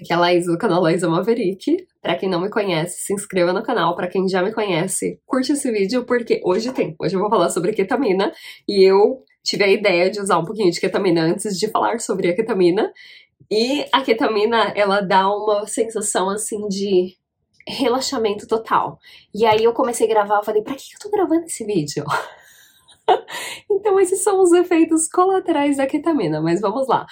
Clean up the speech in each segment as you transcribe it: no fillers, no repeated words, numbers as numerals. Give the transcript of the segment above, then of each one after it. Aqui é a Laísa do canal Laísa Maverick. Pra quem não me conhece, se inscreva no canal. Pra quem já me conhece, curte esse vídeo, porque hoje tem. Hoje eu vou falar sobre ketamina e eu tive a ideia de usar um pouquinho de ketamina antes de falar sobre a ketamina. E a ketamina, ela dá uma sensação assim de relaxamento total. E aí eu comecei a gravar, eu falei, pra que eu tô gravando esse vídeo? Então esses são os efeitos colaterais da ketamina, mas vamos lá.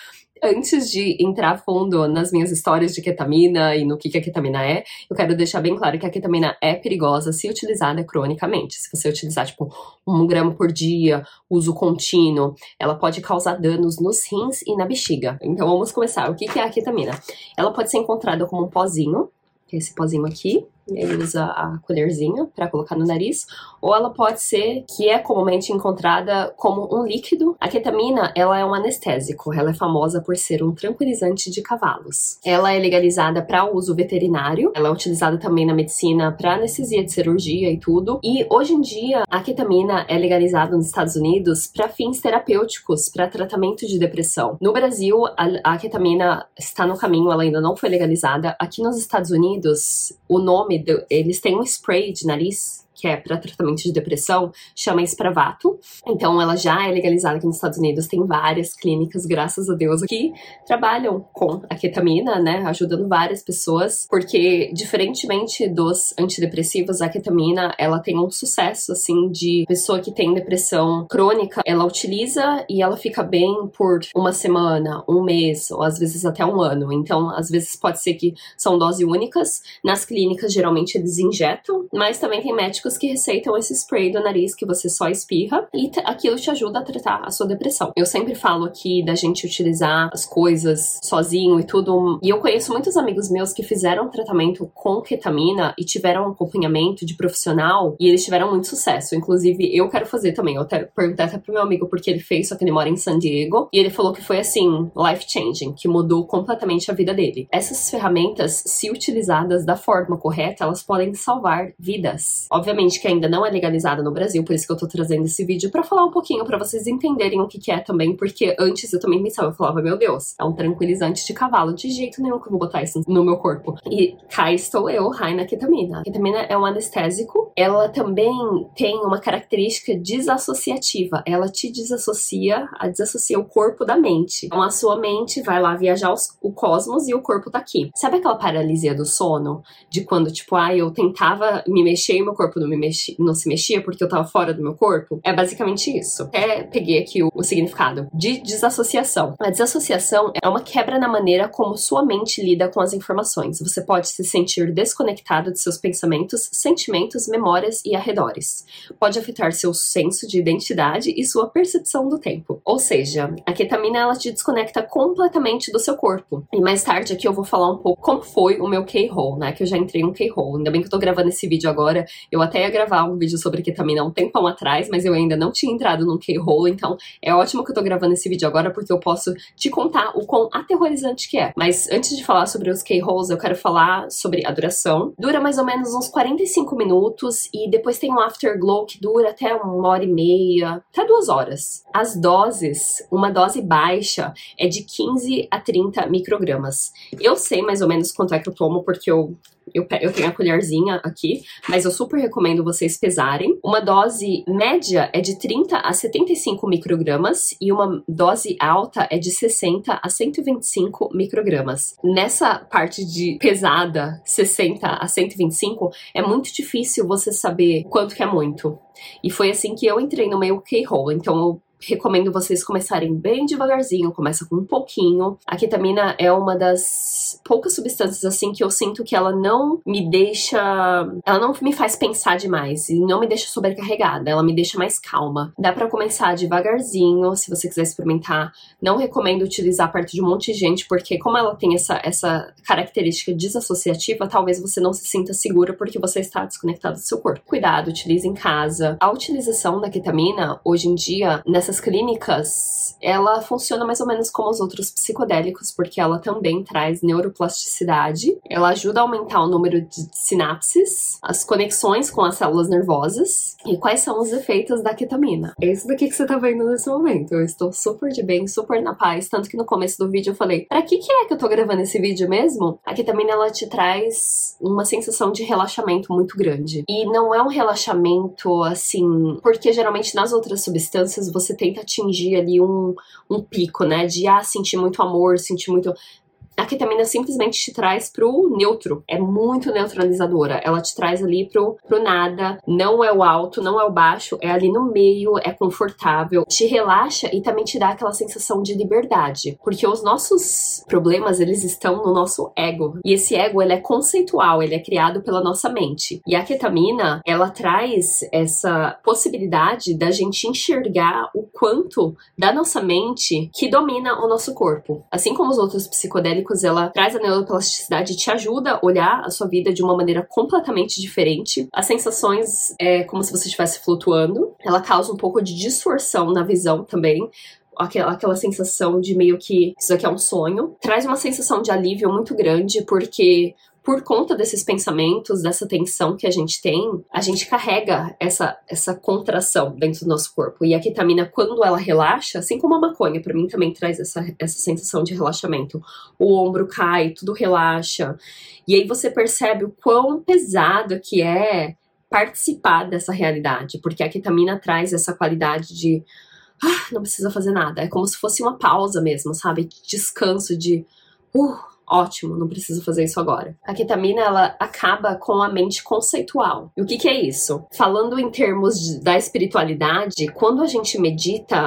Antes de entrar a fundo nas minhas histórias de ketamina e no que a ketamina é, eu quero deixar bem claro que a ketamina é perigosa se utilizada cronicamente. Se você utilizar, tipo, 1 grama por dia, uso contínuo, ela pode causar danos nos rins e na bexiga. Então, vamos começar. O que é a ketamina? Ela pode ser encontrada como um pozinho, que é esse pozinho aqui, e aí usa a colherzinha para colocar no nariz, ou ela pode ser, que é comumente encontrada como um líquido. A ketamina, ela é um anestésico, ela é famosa por ser um tranquilizante de cavalos. Ela é legalizada para uso veterinário, ela é utilizada também na medicina para anestesia de cirurgia e tudo, e hoje em dia a ketamina é legalizada nos Estados Unidos para fins terapêuticos, para tratamento de depressão. No Brasil, a ketamina está no caminho, ela ainda não foi legalizada. Aqui nos Estados Unidos, o nome eles têm um spray de nariz que é para tratamento de depressão, chama Spravato. Então ela já é legalizada aqui nos Estados Unidos, tem várias clínicas, graças a Deus, que trabalham com a ketamina, né, ajudando várias pessoas, porque diferentemente dos antidepressivos, a ketamina, ela tem um sucesso, assim, de pessoa que tem depressão crônica, ela utiliza e ela fica bem por 1 semana, 1 mês, ou às vezes até 1 ano. Então, às vezes pode ser que são doses únicas, nas clínicas geralmente eles injetam, mas também tem médicos que receitam esse spray do nariz que você só espirra e aquilo te ajuda a tratar a sua depressão. Eu sempre falo aqui da gente utilizar as coisas sozinho e tudo, e eu conheço muitos amigos meus que fizeram tratamento com ketamina e tiveram um acompanhamento de profissional e eles tiveram muito sucesso. Inclusive, eu quero fazer também. Eu perguntei até pro meu amigo porque ele fez, só que ele mora em San Diego, e ele falou que foi assim, life-changing, que mudou completamente a vida dele. Essas ferramentas, se utilizadas da forma correta, elas podem salvar vidas. Obviamente que ainda não é legalizada no Brasil, por isso que eu tô trazendo esse vídeo pra falar um pouquinho, pra vocês entenderem o que é também, porque antes eu também pensava, eu falava, meu Deus, é um tranquilizante de cavalo, de jeito nenhum que eu vou botar isso no meu corpo. E cá estou eu, Raina Ketamina. A ketamina é um anestésico, ela também tem uma característica desassociativa, ela te desassocia, desassocia o corpo da mente. Então a sua mente vai lá viajar o cosmos e o corpo tá aqui. Sabe aquela paralisia do sono? De quando, tipo, eu tentava me mexer e meu corpo não se mexia porque eu tava fora do meu corpo? É basicamente isso. Até peguei aqui o significado de desassociação. A desassociação é uma quebra na maneira como sua mente lida com as informações. Você pode se sentir desconectado de seus pensamentos, sentimentos, memórias e arredores. Pode afetar seu senso de identidade e sua percepção do tempo. Ou seja, a ketamina, ela te desconecta completamente do seu corpo. E mais tarde aqui eu vou falar um pouco como foi o meu K-hole, né? Que eu já entrei um K-hole. Ainda bem que eu tô gravando esse vídeo agora. Eu até ia gravar um vídeo sobre ketamina há um tempão atrás, mas eu ainda não tinha entrado num K-hole, então é ótimo que eu tô gravando esse vídeo agora, porque eu posso te contar o quão aterrorizante que é. Mas antes de falar sobre os K-holes, eu quero falar sobre a duração. Dura mais ou menos uns 45 minutos e depois tem um afterglow que dura até 1h30, até 2 horas. As doses, uma dose baixa é de 15 a 30 microgramas. Eu sei mais ou menos quanto é que eu tomo, porque eu tenho a colherzinha aqui, mas eu super recomendo vocês pesarem. Uma dose média é de 30 a 75 microgramas e uma dose alta é de 60 a 125 microgramas. Nessa parte de pesada, 60 a 125, é muito difícil você saber quanto que é muito. E foi assim que eu entrei no meu K-hole, então eu recomendo vocês começarem bem devagarzinho, começa com um pouquinho. A ketamina é uma das poucas substâncias assim que eu sinto que ela não me deixa, ela não me faz pensar demais e não me deixa sobrecarregada, ela me deixa mais calma. Dá pra começar devagarzinho, se você quiser experimentar. Não recomendo utilizar perto de um monte de gente, porque como ela tem essa característica desassociativa, talvez você não se sinta segura porque você está desconectado do seu corpo. Cuidado, utilize em casa. A utilização da ketamina, hoje em dia, nessa dessas clínicas, ela funciona mais ou menos como os outros psicodélicos, porque ela também traz neuroplasticidade, ela ajuda a aumentar o número de sinapses, as conexões com as células nervosas. E quais são os efeitos da ketamina? É isso daqui que você tá vendo nesse momento. Eu estou super de bem, super na paz, tanto que no começo do vídeo eu falei, pra que é que eu tô gravando esse vídeo mesmo? A ketamina, ela te traz uma sensação de relaxamento muito grande. E não é um relaxamento, assim, porque geralmente nas outras substâncias você tenta atingir ali um pico, né? De, sentir muito amor, sentir muito... A ketamina simplesmente te traz pro neutro. É muito neutralizadora. Ela te traz ali pro nada. Não é o alto, não é o baixo. É ali no meio, é confortável. Te relaxa e também te dá aquela sensação de liberdade. Porque os nossos problemas, eles estão no nosso ego. E esse ego, ele é conceitual. Ele é criado pela nossa mente. E a ketamina, ela traz essa possibilidade da gente enxergar o quanto da nossa mente que domina o nosso corpo. Assim como os outros psicodélicos, ela traz a neuroplasticidade e te ajuda a olhar a sua vida de uma maneira completamente diferente. As sensações é como se você estivesse flutuando. Ela causa um pouco de distorção na visão também. Aquela sensação de meio que isso aqui é um sonho. Traz uma sensação de alívio muito grande, porque... por conta desses pensamentos, dessa tensão que a gente tem, a gente carrega essa contração dentro do nosso corpo. E a ketamina, quando ela relaxa, assim como a maconha, pra mim também traz essa sensação de relaxamento. O ombro cai, tudo relaxa. E aí você percebe o quão pesado que é participar dessa realidade. Porque a ketamina traz essa qualidade de... não precisa fazer nada. É como se fosse uma pausa mesmo, sabe? Descanso de... ótimo, não preciso fazer isso agora. A ketamina, ela acaba com a mente conceitual. E o que é isso? Falando em termos da espiritualidade, quando a gente medita,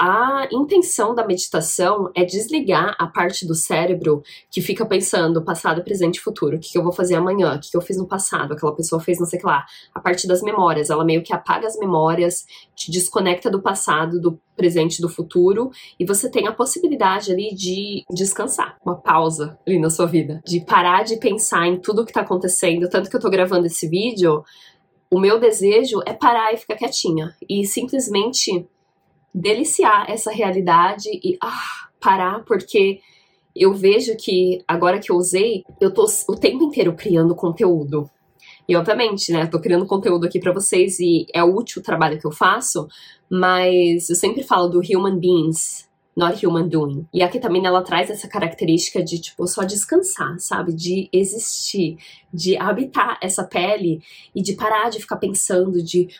a intenção da meditação é desligar a parte do cérebro que fica pensando passado, presente e futuro. O que eu vou fazer amanhã? O que eu fiz no passado? Aquela pessoa fez não sei o que lá. A parte das memórias. Ela meio que apaga as memórias, te desconecta do passado, do presente, do futuro. E você tem a possibilidade ali de descansar. Uma pausa ali na sua vida. De parar de pensar em tudo que tá acontecendo. Tanto que eu tô gravando esse vídeo, o meu desejo é parar e ficar quietinha. E simplesmente... deliciar essa realidade e parar, porque eu vejo que agora que eu usei, eu tô o tempo inteiro criando conteúdo. E obviamente, né, eu tô criando conteúdo aqui pra vocês e é útil o trabalho que eu faço, mas eu sempre falo do human beings, not human doing. E a ketamina, ela traz essa característica de, tipo, só descansar, sabe? De existir, de habitar essa pele e de parar de ficar pensando,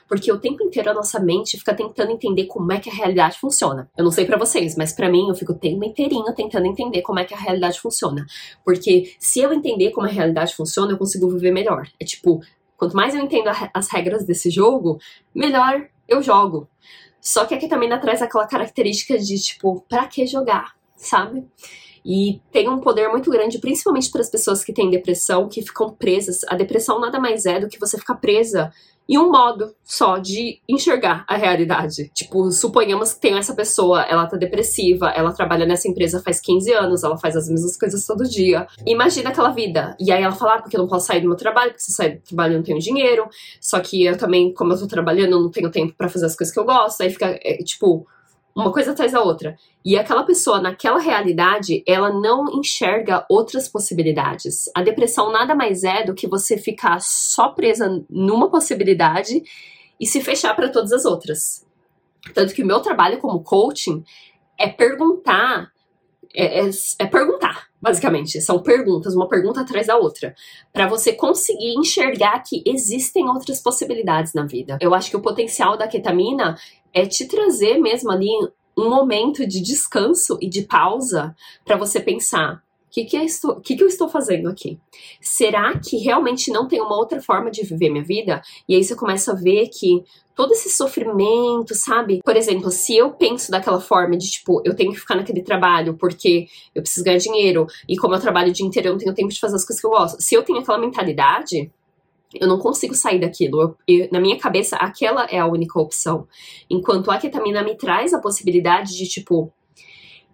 porque o tempo inteiro a nossa mente fica tentando entender como é que a realidade funciona. Eu não sei pra vocês, mas pra mim, eu fico o tempo inteirinho tentando entender como é que a realidade funciona. Porque se eu entender como a realidade funciona, eu consigo viver melhor. É tipo, quanto mais eu entendo as regras desse jogo, melhor eu jogo. Só que a ketamina traz aquela característica de, tipo, pra que jogar, sabe? E tem um poder muito grande, principalmente para as pessoas que têm depressão, que ficam presas. A depressão nada mais é do que você ficar presa em um modo só de enxergar a realidade. Tipo, suponhamos que tem essa pessoa, ela tá depressiva, ela trabalha nessa empresa faz 15 anos, ela faz as mesmas coisas todo dia. Imagina aquela vida. E aí ela fala, porque eu não posso sair do meu trabalho, porque se eu sair do trabalho eu não tenho dinheiro, só que eu também, como eu tô trabalhando, eu não tenho tempo pra fazer as coisas que eu gosto. Aí fica, tipo... uma coisa atrás da outra. E aquela pessoa, naquela realidade, ela não enxerga outras possibilidades. A depressão nada mais é do que você ficar só presa numa possibilidade e se fechar para todas as outras. Tanto que o meu trabalho como coaching é perguntar, perguntar, basicamente. São perguntas, uma pergunta atrás da outra, para você conseguir enxergar que existem outras possibilidades na vida. Eu acho que o potencial da ketamina é te trazer mesmo ali um momento de descanso e de pausa para você pensar, o que eu estou fazendo aqui? Será que realmente não tem uma outra forma de viver minha vida? E aí você começa a ver que todo esse sofrimento, sabe? Por exemplo, se eu penso daquela forma de, tipo, eu tenho que ficar naquele trabalho porque eu preciso ganhar dinheiro e como eu trabalho o dia inteiro eu não tenho tempo de fazer as coisas que eu gosto. Se eu tenho aquela mentalidade... eu não consigo sair daquilo. Na minha cabeça, aquela é a única opção. Enquanto a ketamina me traz a possibilidade de, tipo...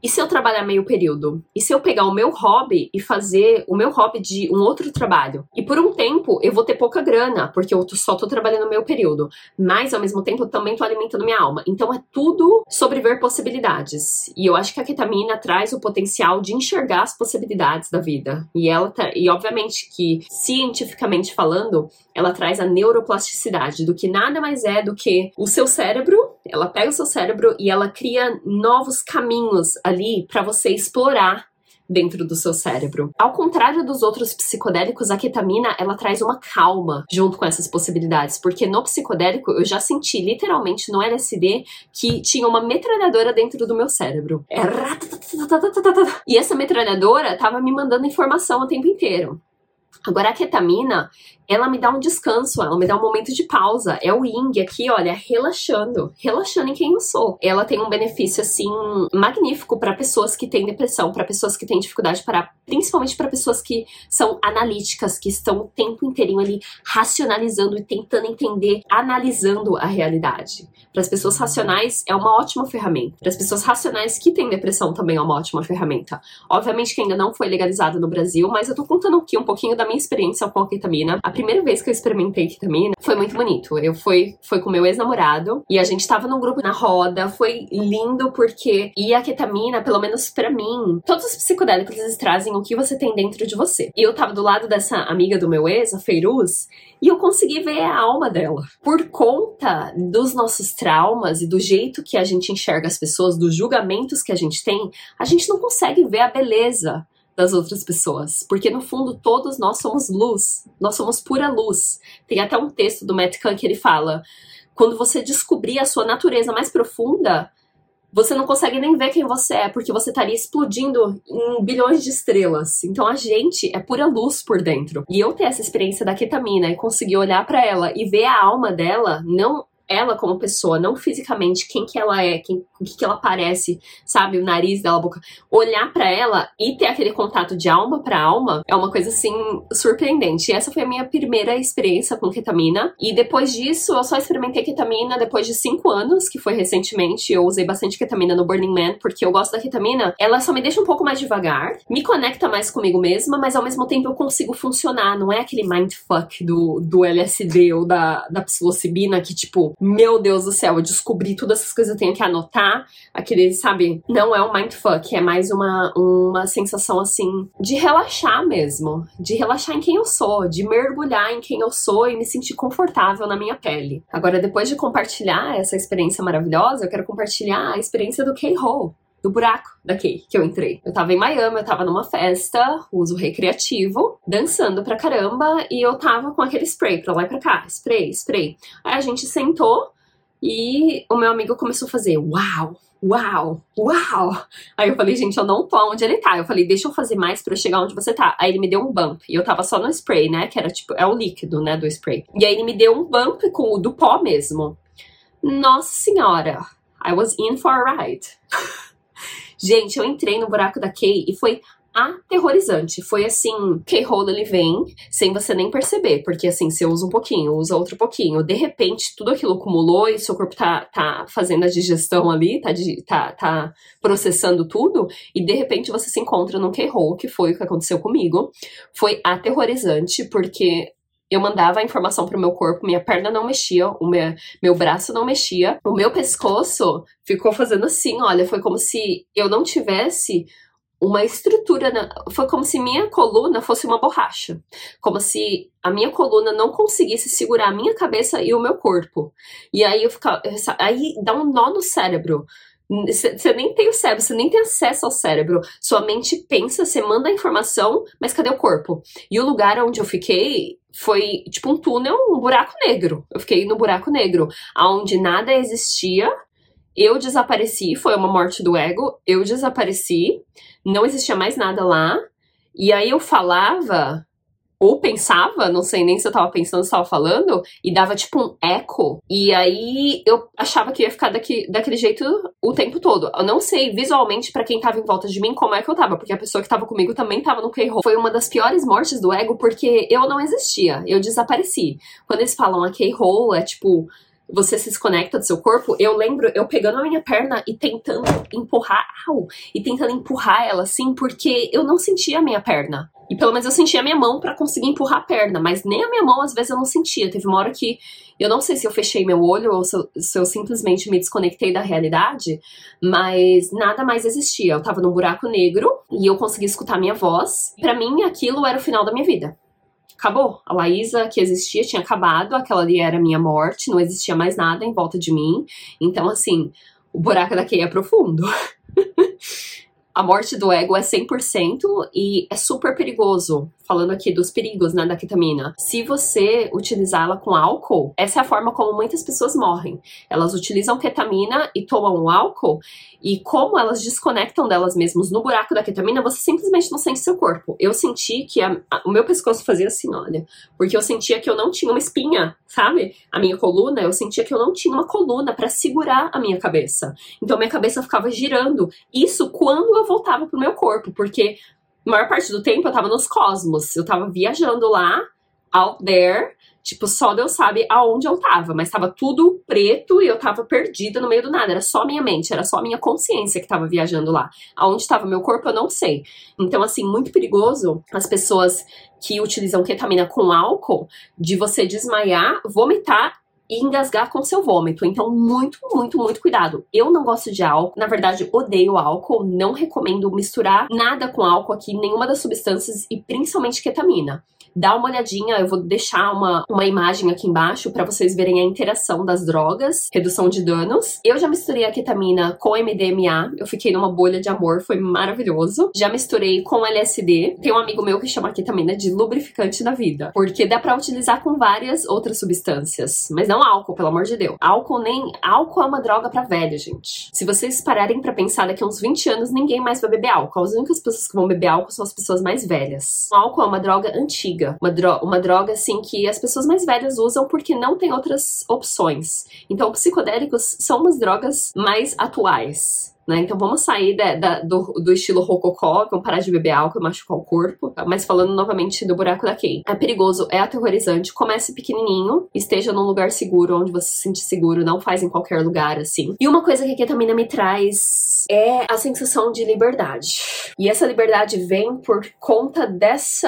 E se eu trabalhar meio período? E se eu pegar o meu hobby e fazer o meu hobby de um outro trabalho? E por um tempo eu vou ter pouca grana, porque eu só tô trabalhando meio período. Mas, ao mesmo tempo, eu também tô alimentando minha alma. Então, é tudo sobre ver possibilidades. E eu acho que a ketamina traz o potencial de enxergar as possibilidades da vida. E, obviamente, que cientificamente falando, ela traz a neuroplasticidade, do que nada mais é do que o seu cérebro. Ela pega o seu cérebro e ela cria novos caminhos ali para você explorar dentro do seu cérebro. Ao contrário dos outros psicodélicos, a ketamina, ela traz uma calma junto com essas possibilidades, porque no psicodélico eu já senti literalmente no LSD que tinha uma metralhadora dentro do meu cérebro. E essa metralhadora tava me mandando informação o tempo inteiro. Agora, a ketamina, ela me dá um descanso, ela me dá um momento de pausa. É o yin aqui, olha, relaxando em quem eu sou. Ela tem um benefício, assim, magnífico para pessoas que têm depressão, para pessoas que têm dificuldade para, principalmente para pessoas que são analíticas, que estão o tempo inteirinho ali racionalizando e tentando entender, analisando a realidade. Para as pessoas racionais, é uma ótima ferramenta. Para as pessoas racionais que têm depressão, também é uma ótima ferramenta. Obviamente que ainda não foi legalizada no Brasil, mas eu tô contando aqui um pouquinho da minha experiência com a ketamina. A primeira vez que eu experimentei ketamina foi muito bonito. Eu fui com meu ex-namorado e a gente tava num grupo na roda. Foi lindo porque... E a ketamina, pelo menos pra mim, todos os psicodélicos, eles trazem o que você tem dentro de você. E eu tava do lado dessa amiga do meu ex, a Feiruz, e eu consegui ver a alma dela. Por conta dos nossos traumas e do jeito que a gente enxerga as pessoas, dos julgamentos que a gente tem, a gente não consegue ver a beleza das outras pessoas, porque no fundo todos nós somos luz, nós somos pura luz. Tem até um texto do Matt Kahn que ele fala: quando você descobrir a sua natureza mais profunda, você não consegue nem ver quem você é, porque você estaria explodindo em bilhões de estrelas. Então a gente é pura luz por dentro. E eu ter essa experiência da ketamina e conseguir olhar pra ela e ver a alma dela, não ela como pessoa, não fisicamente, quem que ela é, o que que ela parece, sabe, o nariz dela, a boca, olhar pra ela e ter aquele contato de alma pra alma, é uma coisa, assim, surpreendente. E essa foi a minha primeira experiência com ketamina, e depois disso, eu só experimentei ketamina depois de 5 anos, que foi recentemente. Eu usei bastante ketamina no Burning Man, porque eu gosto da ketamina, ela só me deixa um pouco mais devagar, me conecta mais comigo mesma, mas ao mesmo tempo eu consigo funcionar, não é aquele mindfuck do LSD ou da psilocibina, que, tipo, meu Deus do céu, eu descobri todas essas coisas, eu tenho que anotar. Aquele, sabe, não é um mindfuck, é mais uma sensação, assim, de relaxar mesmo. De relaxar em quem eu sou, de mergulhar em quem eu sou e me sentir confortável na minha pele. Agora, depois de compartilhar essa experiência maravilhosa, eu quero compartilhar a experiência do K-hole, do buraco da K que eu entrei. Eu tava em Miami, eu tava numa festa, uso recreativo, dançando pra caramba, e eu tava com aquele spray pra lá e pra cá, spray. Aí a gente sentou e o meu amigo começou a fazer uau. Aí eu falei, gente, eu não tô onde ele tá. Eu falei, deixa eu fazer mais pra eu chegar onde você tá. Aí ele me deu um bump. E eu tava só no spray, né? Que era tipo, é o líquido, né, do spray. E aí ele me deu um bump com o do pó mesmo. Nossa senhora, I was in for a ride. Gente, eu entrei no buraco da K e foi aterrorizante. Foi assim, K-hole, ele vem sem você nem perceber, porque assim, você usa um pouquinho, usa outro pouquinho, de repente tudo aquilo acumulou e seu corpo tá fazendo a digestão ali, tá processando tudo, e de repente você se encontra num K-hole, que foi o que aconteceu comigo. Foi aterrorizante, porque eu mandava a informação pro meu corpo, minha perna não mexia, meu braço não mexia, o meu pescoço ficou fazendo assim, olha, foi como se eu não tivesse uma estrutura, foi como se minha coluna fosse uma borracha, como se a minha coluna não conseguisse segurar a minha cabeça e o meu corpo. E aí eu ficava, aí dá um nó no cérebro. Você nem tem o cérebro, você nem tem acesso ao cérebro. Sua mente pensa, você manda a informação, mas cadê o corpo? E o lugar onde eu fiquei foi tipo um túnel, um buraco negro. Eu fiquei no buraco negro, onde nada existia. Eu desapareci, foi uma morte do ego. Eu desapareci, não existia mais nada lá. E aí eu falava, ou pensava, não sei nem se eu tava pensando, se tava falando, e dava tipo um eco. E aí eu achava que ia ficar daquele jeito o tempo todo. Eu não sei visualmente pra quem tava em volta de mim como é que eu tava, porque a pessoa que tava comigo também tava no K-hole. Foi uma das piores mortes do ego, porque eu não existia, eu desapareci. Quando eles falam a K-hole, é tipo, você se desconecta do seu corpo, eu lembro eu pegando a minha perna e tentando empurrar, ela assim, porque eu não sentia a minha perna. E pelo menos eu sentia a minha mão pra conseguir empurrar a perna, mas nem a minha mão às vezes eu não sentia. Teve uma hora que, eu não sei se eu fechei meu olho ou se eu simplesmente me desconectei da realidade, mas nada mais existia. Eu tava num buraco negro e eu conseguia escutar a minha voz. Pra mim, aquilo era o final da minha vida. Acabou. A Laísa que existia tinha acabado, aquela ali era a minha morte, não existia mais nada em volta de mim. Então, assim, o buraco da Keia é profundo. A morte do ego é 100% e é super perigoso. Falando aqui dos perigos, né, da ketamina. Se você utilizá-la com álcool, essa é a forma como muitas pessoas morrem. Elas utilizam ketamina e tomam álcool, e como elas desconectam delas mesmas no buraco da ketamina, você simplesmente não sente seu corpo. Eu senti que o meu pescoço fazia assim, olha, porque eu sentia que eu não tinha uma espinha, sabe? A minha coluna, eu sentia que eu não tinha uma coluna pra segurar a minha cabeça. Então minha cabeça ficava girando. Isso quando eu voltava pro meu corpo, porque a maior parte do tempo eu tava nos cosmos, eu tava viajando lá, out there, tipo, só Deus sabe aonde eu tava, mas tava tudo preto e eu tava perdida no meio do nada, era só minha mente, era só minha consciência que tava viajando lá, aonde tava meu corpo eu não sei. Então, assim, muito perigoso as pessoas que utilizam ketamina com álcool, de você desmaiar, vomitar e engasgar com seu vômito. Então, muito, muito, muito cuidado. Eu não gosto de álcool. Na verdade, odeio álcool. Não recomendo misturar nada com álcool aqui, nenhuma das substâncias e principalmente ketamina. Dá uma olhadinha, eu vou deixar uma imagem aqui embaixo para vocês verem a interação das drogas, redução de danos. Eu já misturei a ketamina com MDMA, eu fiquei numa bolha de amor, foi maravilhoso. Já misturei com LSD, tem um amigo meu que chama a ketamina de lubrificante da vida, porque dá para utilizar com várias outras substâncias, mas não álcool, pelo amor de Deus. Álcool é uma droga para velho, gente. Se vocês pararem para pensar, daqui a uns 20 anos ninguém mais vai beber álcool, as únicas pessoas que vão beber álcool são as pessoas mais velhas. O álcool é uma droga antiga. Uma droga, assim, que as pessoas mais velhas usam porque não tem outras opções. Então, psicodélicos são umas drogas mais atuais, né? Então, vamos sair do estilo rococó, vamos parar de beber álcool e machucar o corpo. Mas falando novamente do buraco da Kay. É perigoso, é aterrorizante. Comece pequenininho, esteja num lugar seguro, onde você se sente seguro, não faz em qualquer lugar, assim. E uma coisa que a ketamina me traz é a sensação de liberdade. E essa liberdade vem por conta desse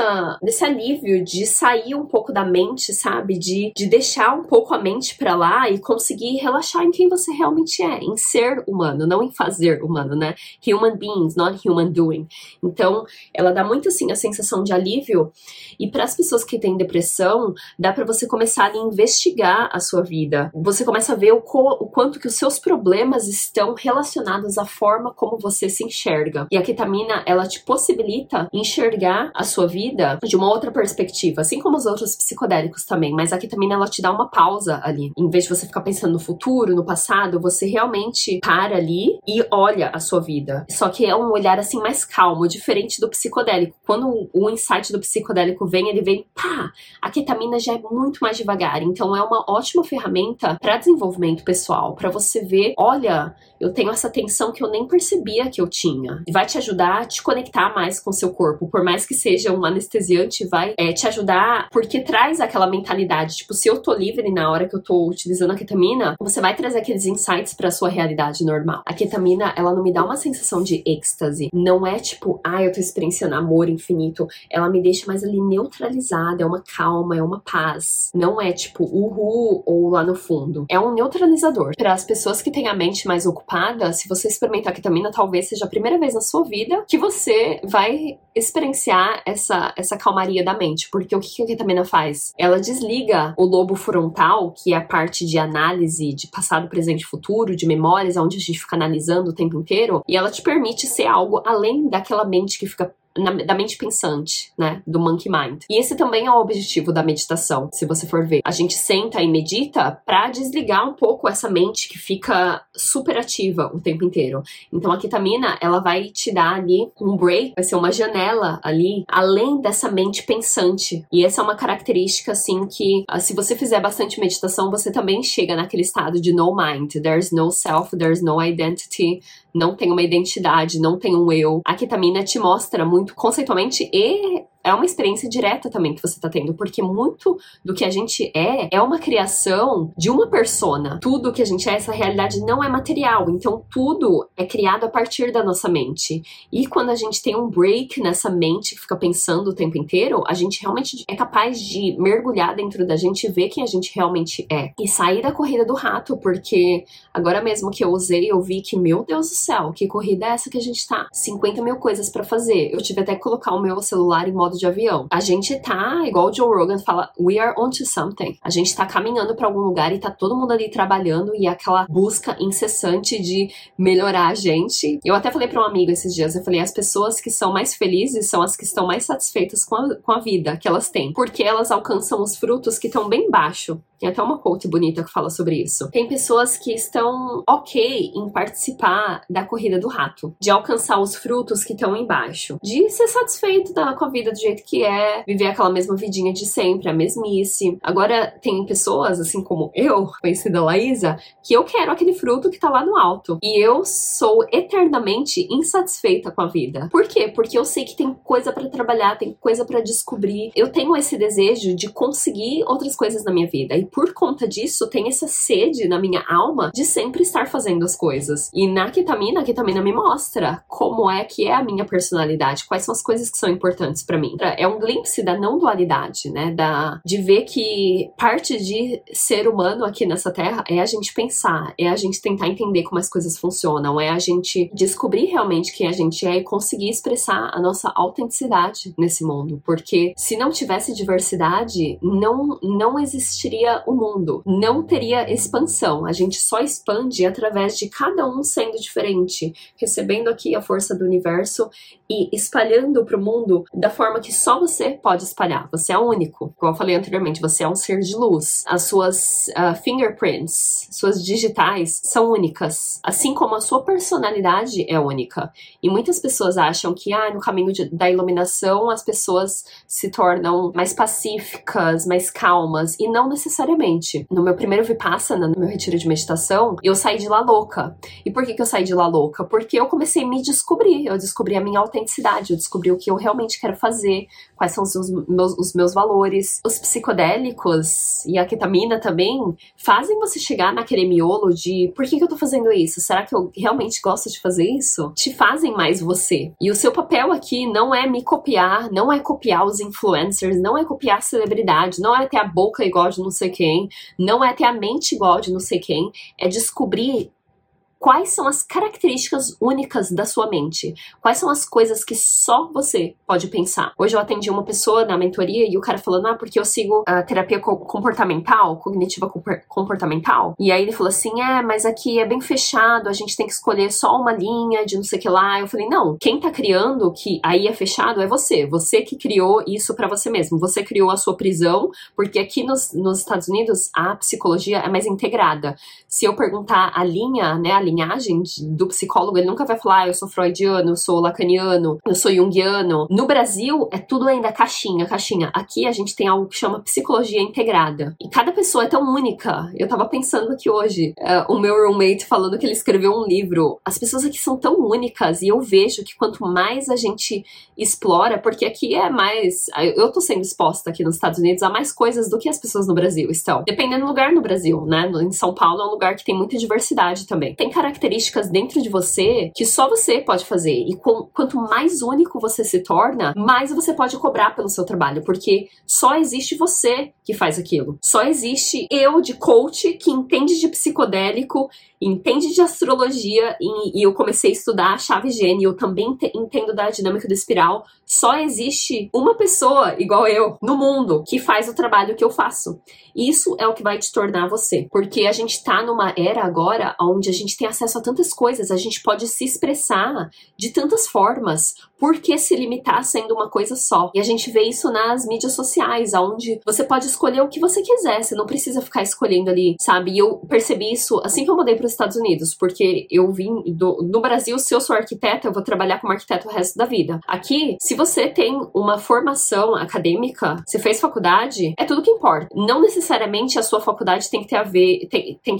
alívio de sair um pouco da mente, sabe? De deixar um pouco a mente pra lá e conseguir relaxar em quem você realmente é, em ser humano, não em fazer humano, né? Human beings, not human doing. Então, ela dá muito, assim, a sensação de alívio. E para as pessoas que têm depressão, dá pra você começar a investigar a sua vida. Você começa a ver o quanto que os seus problemas estão relacionados à forma como você se enxerga. E a ketamina, ela te possibilita enxergar a sua vida de uma outra perspectiva, assim como os outros psicodélicos também, mas a ketamina, ela te dá uma pausa ali. Em vez de você ficar pensando no futuro, no passado, você realmente para ali e olha a sua vida. Só que é um olhar, assim, mais calmo, diferente do psicodélico. Quando o insight do psicodélico vem, ele vem, pá! A ketamina já é muito mais devagar, então é uma ótima ferramenta para desenvolvimento pessoal, para você ver, olha, eu tenho essa tensão que eu nem percebia que eu tinha. E vai te ajudar te conectar mais com seu corpo, por mais que seja um anestesiante, vai te ajudar, porque traz aquela mentalidade, tipo, se eu tô livre na hora que eu tô utilizando a ketamina, você vai trazer aqueles insights pra sua realidade normal. A ketamina, ela não me dá uma sensação de êxtase, não é tipo, eu tô experienciando amor infinito, ela me deixa mais ali neutralizada, é uma calma, é uma paz, não é tipo, uhul, ou lá no fundo, é um neutralizador. Para as pessoas que têm a mente mais ocupada, se você experimentar a ketamina, talvez seja a primeira vez na sua vida que você vai experienciar essa calmaria da mente, porque o que a ketamina faz? Ela desliga o lobo frontal, que é a parte de análise de passado, presente e futuro, de memórias, onde a gente fica analisando o tempo inteiro, e ela te permite ser algo além daquela mente que fica da mente pensante, né? Do monkey mind. E esse também é o objetivo da meditação, se você for ver. A gente senta e medita pra desligar um pouco essa mente que fica super ativa o tempo inteiro. Então a ketamina, ela vai te dar ali um break, vai ser uma janela ali, além dessa mente pensante. E essa é uma característica, assim, que se você fizer bastante meditação, você também chega naquele estado de no mind. There's no self, there's no identity. Não tem uma identidade, não tem um eu. A ketamina te mostra muito conceitualmente e é uma experiência direta também que você tá tendo, porque muito do que a gente é uma criação de uma persona. Tudo que a gente é, essa realidade não é material, então tudo é criado a partir da nossa mente. E quando a gente tem um break nessa mente que fica pensando o tempo inteiro, a gente realmente é capaz de mergulhar dentro da gente e ver quem a gente realmente é. E sair da corrida do rato, porque agora mesmo que eu usei, eu vi que, meu Deus do céu, que corrida é essa que a gente tá? 50 mil coisas pra fazer. Eu tive até que colocar o meu celular em modo de avião. A gente tá, igual o John Rogan fala, we are onto something. A gente tá caminhando pra algum lugar e tá todo mundo ali trabalhando e aquela busca incessante de melhorar a gente. Eu até falei pra um amigo esses dias, eu falei, as pessoas que são mais felizes são as que estão mais satisfeitas com a vida que elas têm, porque elas alcançam os frutos que estão bem baixo. Tem até uma quote bonita que fala sobre isso. Tem pessoas que estão ok em participar da corrida do rato, de alcançar os frutos que estão embaixo, de ser satisfeito com a vida do jeito que é, viver aquela mesma vidinha de sempre, a mesmice. Agora, tem pessoas, assim como eu, conhecida Laísa, que eu quero aquele fruto que tá lá no alto. E eu sou eternamente insatisfeita com a vida. Por quê? Porque eu sei que tem coisa pra trabalhar, tem coisa pra descobrir. Eu tenho esse desejo de conseguir outras coisas na minha vida. Por conta disso, tem essa sede na minha alma de sempre estar fazendo as coisas. E na ketamina, a ketamina me mostra como é que é a minha personalidade, quais são as coisas que são importantes pra mim. É um glimpse da não dualidade, né? De ver que parte de ser humano aqui nessa terra é a gente pensar, é a gente tentar entender como as coisas funcionam, é a gente descobrir realmente quem a gente é e conseguir expressar a nossa autenticidade nesse mundo. Porque se não tivesse diversidade, não existiria o mundo, não teria expansão. A gente só expande através de cada um sendo diferente, recebendo aqui a força do universo e espalhando pro mundo da forma que só você pode espalhar. Você é único. Como eu falei anteriormente, você é um ser de luz. As suas fingerprints, suas digitais são únicas, assim como a sua personalidade é única. E muitas pessoas acham que no caminho da iluminação as pessoas se tornam mais pacíficas, mais calmas, e não necessariamente. No meu primeiro Vipassana, no meu retiro de meditação, eu saí de lá louca. E por que eu saí de lá louca? Porque eu comecei a me descobrir. Eu descobri a minha autenticidade, eu descobri o que eu realmente quero fazer, quais são os meus valores. Os psicodélicos e a ketamina também fazem você chegar naquele miolo de por que eu tô fazendo isso? Será que eu realmente gosto de fazer isso? Te fazem mais você. E o seu papel aqui não é me copiar, não é copiar os influencers, não é copiar a celebridade, não é ter a boca igual de não sei quem, não é ter a mente igual de não sei quem, é descobrir quais são as características únicas da sua mente, quais são as coisas que só você pode pensar. Hoje eu atendi uma pessoa na mentoria e o cara falando, porque eu sigo a terapia comportamental, cognitiva comportamental, e aí ele falou assim, mas aqui é bem fechado, a gente tem que escolher só uma linha de não sei o que lá. Eu falei, não, quem tá criando que aí é fechado é você que criou isso pra você mesmo, você criou a sua prisão, porque aqui nos Estados Unidos a psicologia é mais integrada. Se eu perguntar a linha, né, linhagem do psicólogo, ele nunca vai falar, eu sou freudiano, eu sou lacaniano, eu sou junguiano. No Brasil é tudo ainda caixinha. Aqui a gente tem algo que chama psicologia integrada. E cada pessoa é tão única. Eu tava pensando aqui hoje, o meu roommate falando que ele escreveu um livro. As pessoas aqui são tão únicas e eu vejo que quanto mais a gente explora, porque aqui é mais... Eu tô sendo exposta aqui nos Estados Unidos a mais coisas do que as pessoas no Brasil estão. Dependendo do lugar no Brasil, né? Em São Paulo é um lugar que tem muita diversidade também. Tem características dentro de você que só você pode fazer. E quanto mais único você se torna, mais você pode cobrar pelo seu trabalho, porque só existe você que faz aquilo. Só existe eu de coach que entende de psicodélico, entende de astrologia, e eu comecei a estudar a chave gene, eu também entendo da dinâmica do espiral. Só existe uma pessoa igual eu no mundo que faz o trabalho que eu faço. Isso é o que vai te tornar você, porque a gente tá numa era agora onde a gente tem acesso a tantas coisas, a gente pode se expressar de tantas formas, por que se limitar sendo uma coisa só? E a gente vê isso nas mídias sociais, onde você pode escolher o que você quiser, você não precisa ficar escolhendo ali, sabe? E eu percebi isso assim que eu mudei para os Estados Unidos, porque eu vim no Brasil, se eu sou arquiteta, eu vou trabalhar como arquiteta o resto da vida. Aqui, se você tem uma formação acadêmica, você fez faculdade, é tudo que importa. Não necessariamente a sua faculdade tem que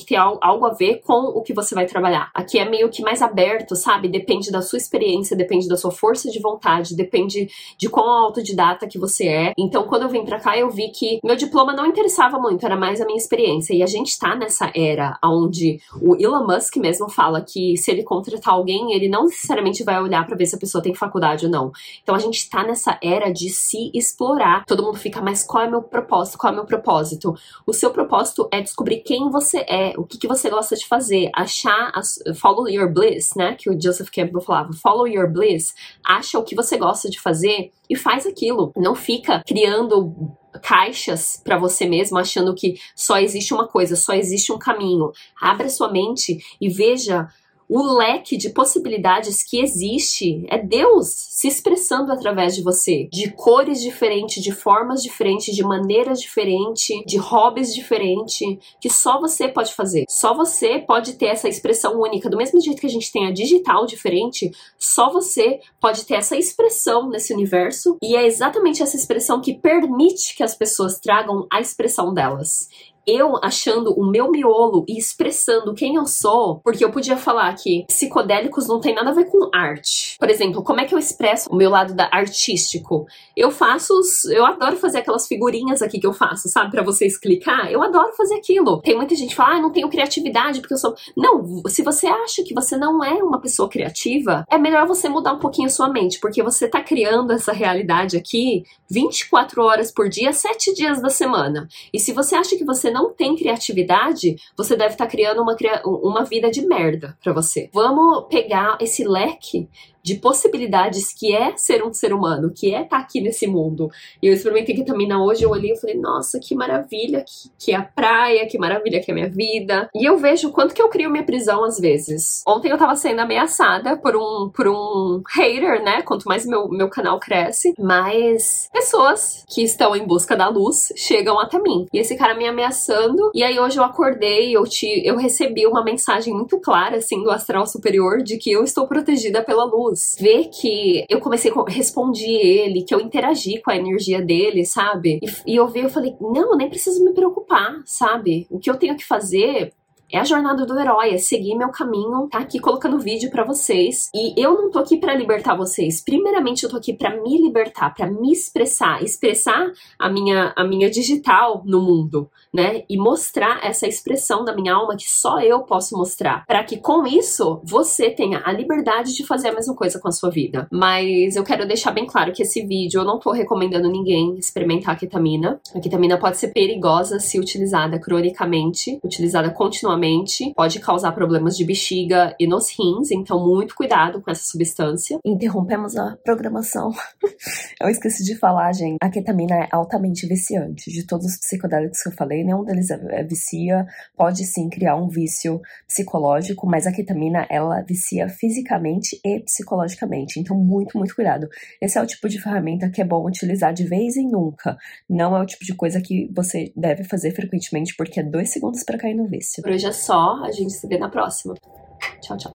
ter algo a ver com o que você vai trabalhar. Aqui é meio que mais aberto, sabe? Depende da sua experiência, depende da sua força força de vontade, depende de quão autodidata que você é. Então, quando eu vim pra cá, eu vi que meu diploma não interessava muito, era mais a minha experiência. E a gente tá nessa era onde o Elon Musk mesmo fala que se ele contratar alguém, ele não necessariamente vai olhar pra ver se a pessoa tem faculdade ou não. Então, a gente tá nessa era de se explorar. Todo mundo fica, mas qual é meu propósito? Qual é meu propósito? O seu propósito é descobrir quem você é, o que você gosta de fazer, achar, follow your bliss, né? Que o Joseph Campbell falava, follow your bliss, acha o que você gosta de fazer e faz aquilo. Não fica criando caixas pra você mesmo, achando que só existe uma coisa, só existe um caminho. Abra sua mente e veja o leque de possibilidades que existe. É Deus se expressando através de você, de cores diferentes, de formas diferentes, de maneiras diferentes, de hobbies diferentes, que só você pode fazer. Só você pode ter essa expressão única. Do mesmo jeito que a gente tem a digital diferente, só você pode ter essa expressão nesse universo, e é exatamente essa expressão que permite que as pessoas tragam a expressão delas. Eu achando o meu miolo e expressando quem eu sou, porque eu podia falar que psicodélicos não tem nada a ver com arte. Por exemplo, como é que eu expresso o meu lado artístico? Eu adoro fazer aquelas figurinhas aqui que eu faço, sabe? Pra vocês clicar, eu adoro fazer aquilo. Tem muita gente que fala, não tenho criatividade porque eu sou... Não, se você acha que você não é uma pessoa criativa, é melhor você mudar um pouquinho a sua mente, porque você tá criando essa realidade aqui 24 horas por dia, 7 dias da semana. E se você acha que você não tem criatividade, você deve estar criando uma vida de merda pra você. Vamos pegar esse leque de possibilidades que é ser um ser humano, que é estar aqui nesse mundo. E eu experimentei ketamina hoje, eu olhei e falei, nossa, que maravilha que é a praia, que maravilha que é a minha vida. E eu vejo o quanto que eu crio minha prisão às vezes. Ontem eu tava sendo ameaçada por um hater, né? Quanto mais meu canal cresce, mais pessoas que estão em busca da luz chegam até mim. E esse cara me ameaçando. E aí hoje eu acordei, eu recebi uma mensagem muito clara, assim, do astral superior, de que eu estou protegida pela luz. Ver que eu comecei a responder ele, que eu interagi com a energia dele, sabe? E eu vi, eu falei, não, eu nem preciso me preocupar, sabe? O que eu tenho que fazer é a jornada do herói, é seguir meu caminho, tá aqui colocando vídeo pra vocês. E eu não tô aqui pra libertar vocês. Primeiramente, eu tô aqui pra me libertar, pra me expressar. Expressar a minha digital no mundo, né? E mostrar essa expressão da minha alma que só eu posso mostrar. Pra que com isso, você tenha a liberdade de fazer a mesma coisa com a sua vida. Mas eu quero deixar bem claro que esse vídeo, eu não tô recomendando ninguém experimentar a ketamina. A ketamina pode ser perigosa se utilizada cronicamente, utilizada continuamente. Pode causar problemas de bexiga e nos rins, então muito cuidado com essa substância. Interrompemos a programação. Eu esqueci de falar, gente. A ketamina é altamente viciante. De todos os psicodélicos que eu falei, nenhum deles vicia. Pode sim criar um vício psicológico, mas a ketamina, ela vicia fisicamente e psicologicamente. Então muito, muito cuidado. Esse é o tipo de ferramenta que é bom utilizar de vez em nunca. Não é o tipo de coisa que você deve fazer frequentemente, porque é 2 segundos pra cair no vício. Por hoje é só, a gente se vê na próxima. Tchau, tchau.